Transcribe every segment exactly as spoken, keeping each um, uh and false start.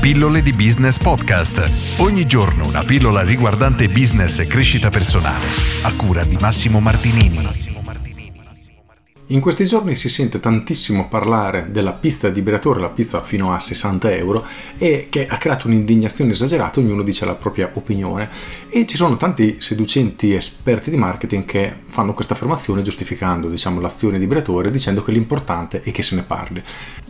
Pillole di Business Podcast. Ogni giorno una pillola riguardante business e crescita personale. A cura di Massimo Martinini. In questi giorni si sente tantissimo parlare della pizza di Briatore, la pizza fino a sessanta euro, e che ha creato un'indignazione esagerata, ognuno dice la propria opinione, e ci sono tanti seducenti esperti di marketing che fanno questa affermazione giustificando, diciamo, l'azione di Briatore, dicendo che l'importante è che se ne parli.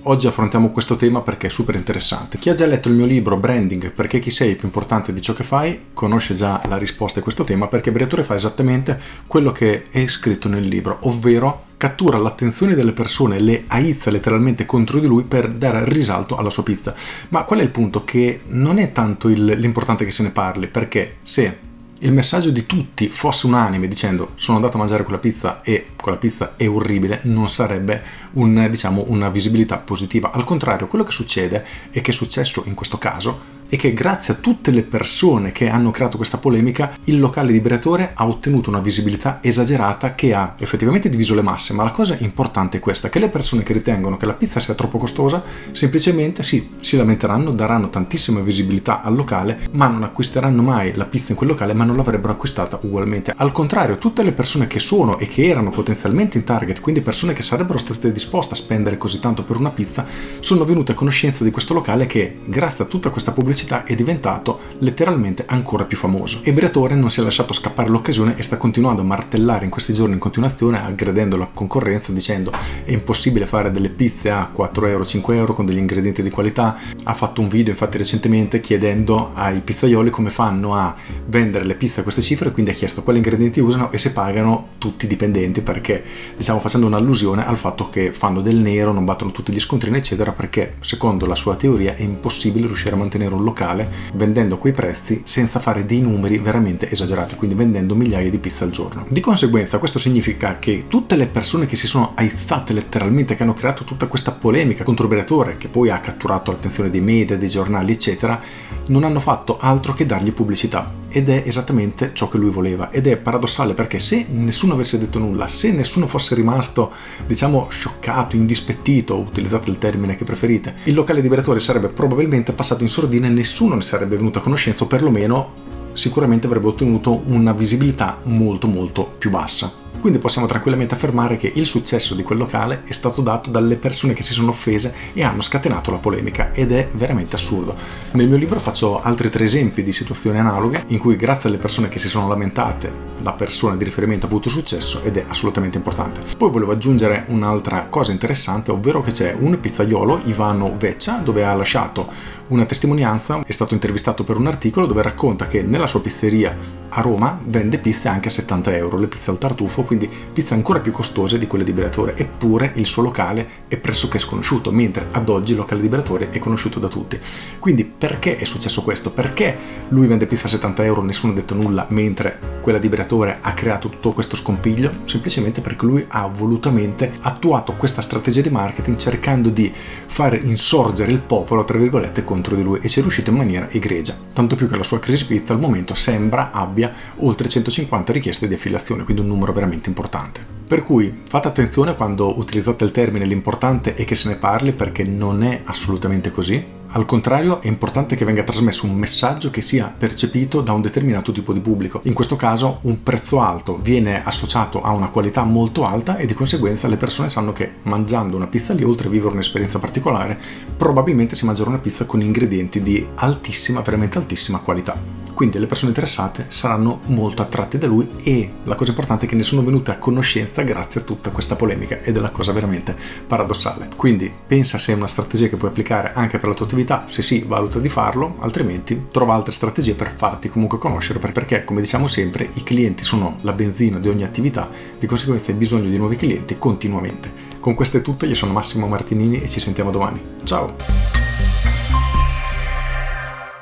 Oggi affrontiamo questo tema perché è super interessante. Chi ha già letto il mio libro Branding, perché chi sei è più importante di ciò che fai, conosce già la risposta a questo tema, perché Briatore fa esattamente quello che è scritto nel libro, ovvero cattura l'attenzione delle persone, le aizza letteralmente contro di lui per dare risalto alla sua pizza. Ma qual è il punto? Che non è tanto il, l'importante che se ne parli, perché se il messaggio di tutti fosse unanime dicendo sono andato a mangiare quella pizza e quella pizza è orribile, non sarebbe un, diciamo, una visibilità positiva. Al contrario, quello che succede e che è successo in questo caso è che grazie a tutte le persone che hanno creato questa polemica il locale di Briatore ha ottenuto una visibilità esagerata che ha effettivamente diviso le masse, ma la cosa importante è questa, che le persone che ritengono che la pizza sia troppo costosa semplicemente sì, si lamenteranno, daranno tantissima visibilità al locale, ma non acquisteranno mai la pizza in quel locale, ma non l'avrebbero acquistata ugualmente. Al contrario, tutte le persone che sono e che erano potenzialmente in target, quindi persone che sarebbero state disposte a spendere così tanto per una pizza, sono venute a conoscenza di questo locale che, grazie a tutta questa pubblicità, è diventato letteralmente ancora più famoso. E Briatore non si è lasciato scappare l'occasione e sta continuando a martellare in questi giorni in continuazione, aggredendo la concorrenza, dicendo è impossibile fare delle pizze a quattro euro, cinque euro con degli ingredienti di qualità. Ha fatto un video infatti recentemente chiedendo ai pizzaioli come fanno a vendere le pizze a queste cifre, quindi ha chiesto quali ingredienti usano e se pagano tutti i dipendenti, perché diciamo facendo un'allusione al fatto che fanno del nero, non battono tutti gli scontrini eccetera, perché secondo la sua teoria è impossibile riuscire a mantenere un locale vendendo quei prezzi senza fare dei numeri veramente esagerati, quindi vendendo migliaia di pizze al giorno. Di conseguenza questo significa che tutte le persone che si sono aizzate letteralmente, che hanno creato tutta questa polemica contro Briatore, che poi ha catturato l'attenzione dei media, dei giornali eccetera, non hanno fatto altro che dargli pubblicità, ed è esattamente ciò che lui voleva. Ed è paradossale perché se nessuno avesse detto nulla, se nessuno fosse rimasto diciamo scioccato, indispettito, utilizzate il termine che preferite, il locale di Briatore sarebbe probabilmente passato in sordina e nessuno ne sarebbe venuto a conoscenza, o perlomeno sicuramente avrebbe ottenuto una visibilità molto molto più bassa. Quindi possiamo tranquillamente affermare che il successo di quel locale è stato dato dalle persone che si sono offese e hanno scatenato la polemica, ed è veramente assurdo. Nel mio libro faccio altri tre esempi di situazioni analoghe in cui grazie alle persone che si sono lamentate la persona di riferimento ha avuto successo, ed è assolutamente importante. Poi volevo aggiungere un'altra cosa interessante, ovvero che c'è un pizzaiolo, Ivano Vecchia, dove ha lasciato una testimonianza, è stato intervistato per un articolo dove racconta che nella sua pizzeria a Roma vende pizze anche a settanta euro, le pizze al tartufo, quindi pizze ancora più costose di quelle di Briatore, eppure il suo locale è pressoché sconosciuto, mentre ad oggi il locale di Briatore è conosciuto da tutti. Quindi perché è successo questo? Perché lui vende pizza a settanta euro, nessuno ha detto nulla, mentre quella di Briatore ha creato tutto questo scompiglio? Semplicemente perché lui ha volutamente attuato questa strategia di marketing cercando di far insorgere il popolo, tra virgolette, contro di lui, e ci è riuscito in maniera egregia, tanto più che la sua crisi pizza al momento sembra abbia oltre centocinquanta richieste di affiliazione, quindi un numero veramente importante. Per cui fate attenzione quando utilizzate il termine l'importante è che se ne parli, perché non è assolutamente così. Al contrario, è importante che venga trasmesso un messaggio che sia percepito da un determinato tipo di pubblico. In questo caso un prezzo alto viene associato a una qualità molto alta e di conseguenza le persone sanno che mangiando una pizza lì, oltre a vivere un'esperienza particolare, probabilmente si mangerà una pizza con ingredienti di altissima, veramente altissima qualità. Quindi le persone interessate saranno molto attratte da lui e la cosa importante è che ne sono venute a conoscenza grazie a tutta questa polemica ed è la cosa veramente paradossale. Quindi pensa se è una strategia che puoi applicare anche per la tua attività. Se sì, valuta di farlo, altrimenti trova altre strategie per farti comunque conoscere, perché come diciamo sempre i clienti sono la benzina di ogni attività, di conseguenza hai bisogno di nuovi clienti continuamente. Con questo è tutto, io sono Massimo Martinini e ci sentiamo domani. Ciao!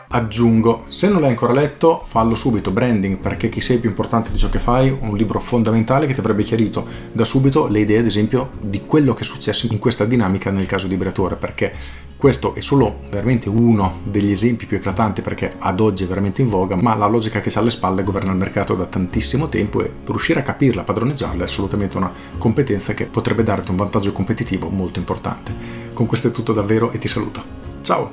Aggiungo, se non l'hai ancora letto, fallo subito, Branding, perché chi sei è più importante di ciò che fai, un libro fondamentale che ti avrebbe chiarito da subito le idee, ad esempio, di quello che è successo in questa dinamica nel caso di Briatore, perché questo è solo veramente uno degli esempi più eclatanti, perché ad oggi è veramente in voga, ma la logica che c'ha alle spalle governa il mercato da tantissimo tempo e riuscire a capirla, padroneggiarla è assolutamente una competenza che potrebbe darti un vantaggio competitivo molto importante. Con questo è tutto davvero e ti saluto. Ciao!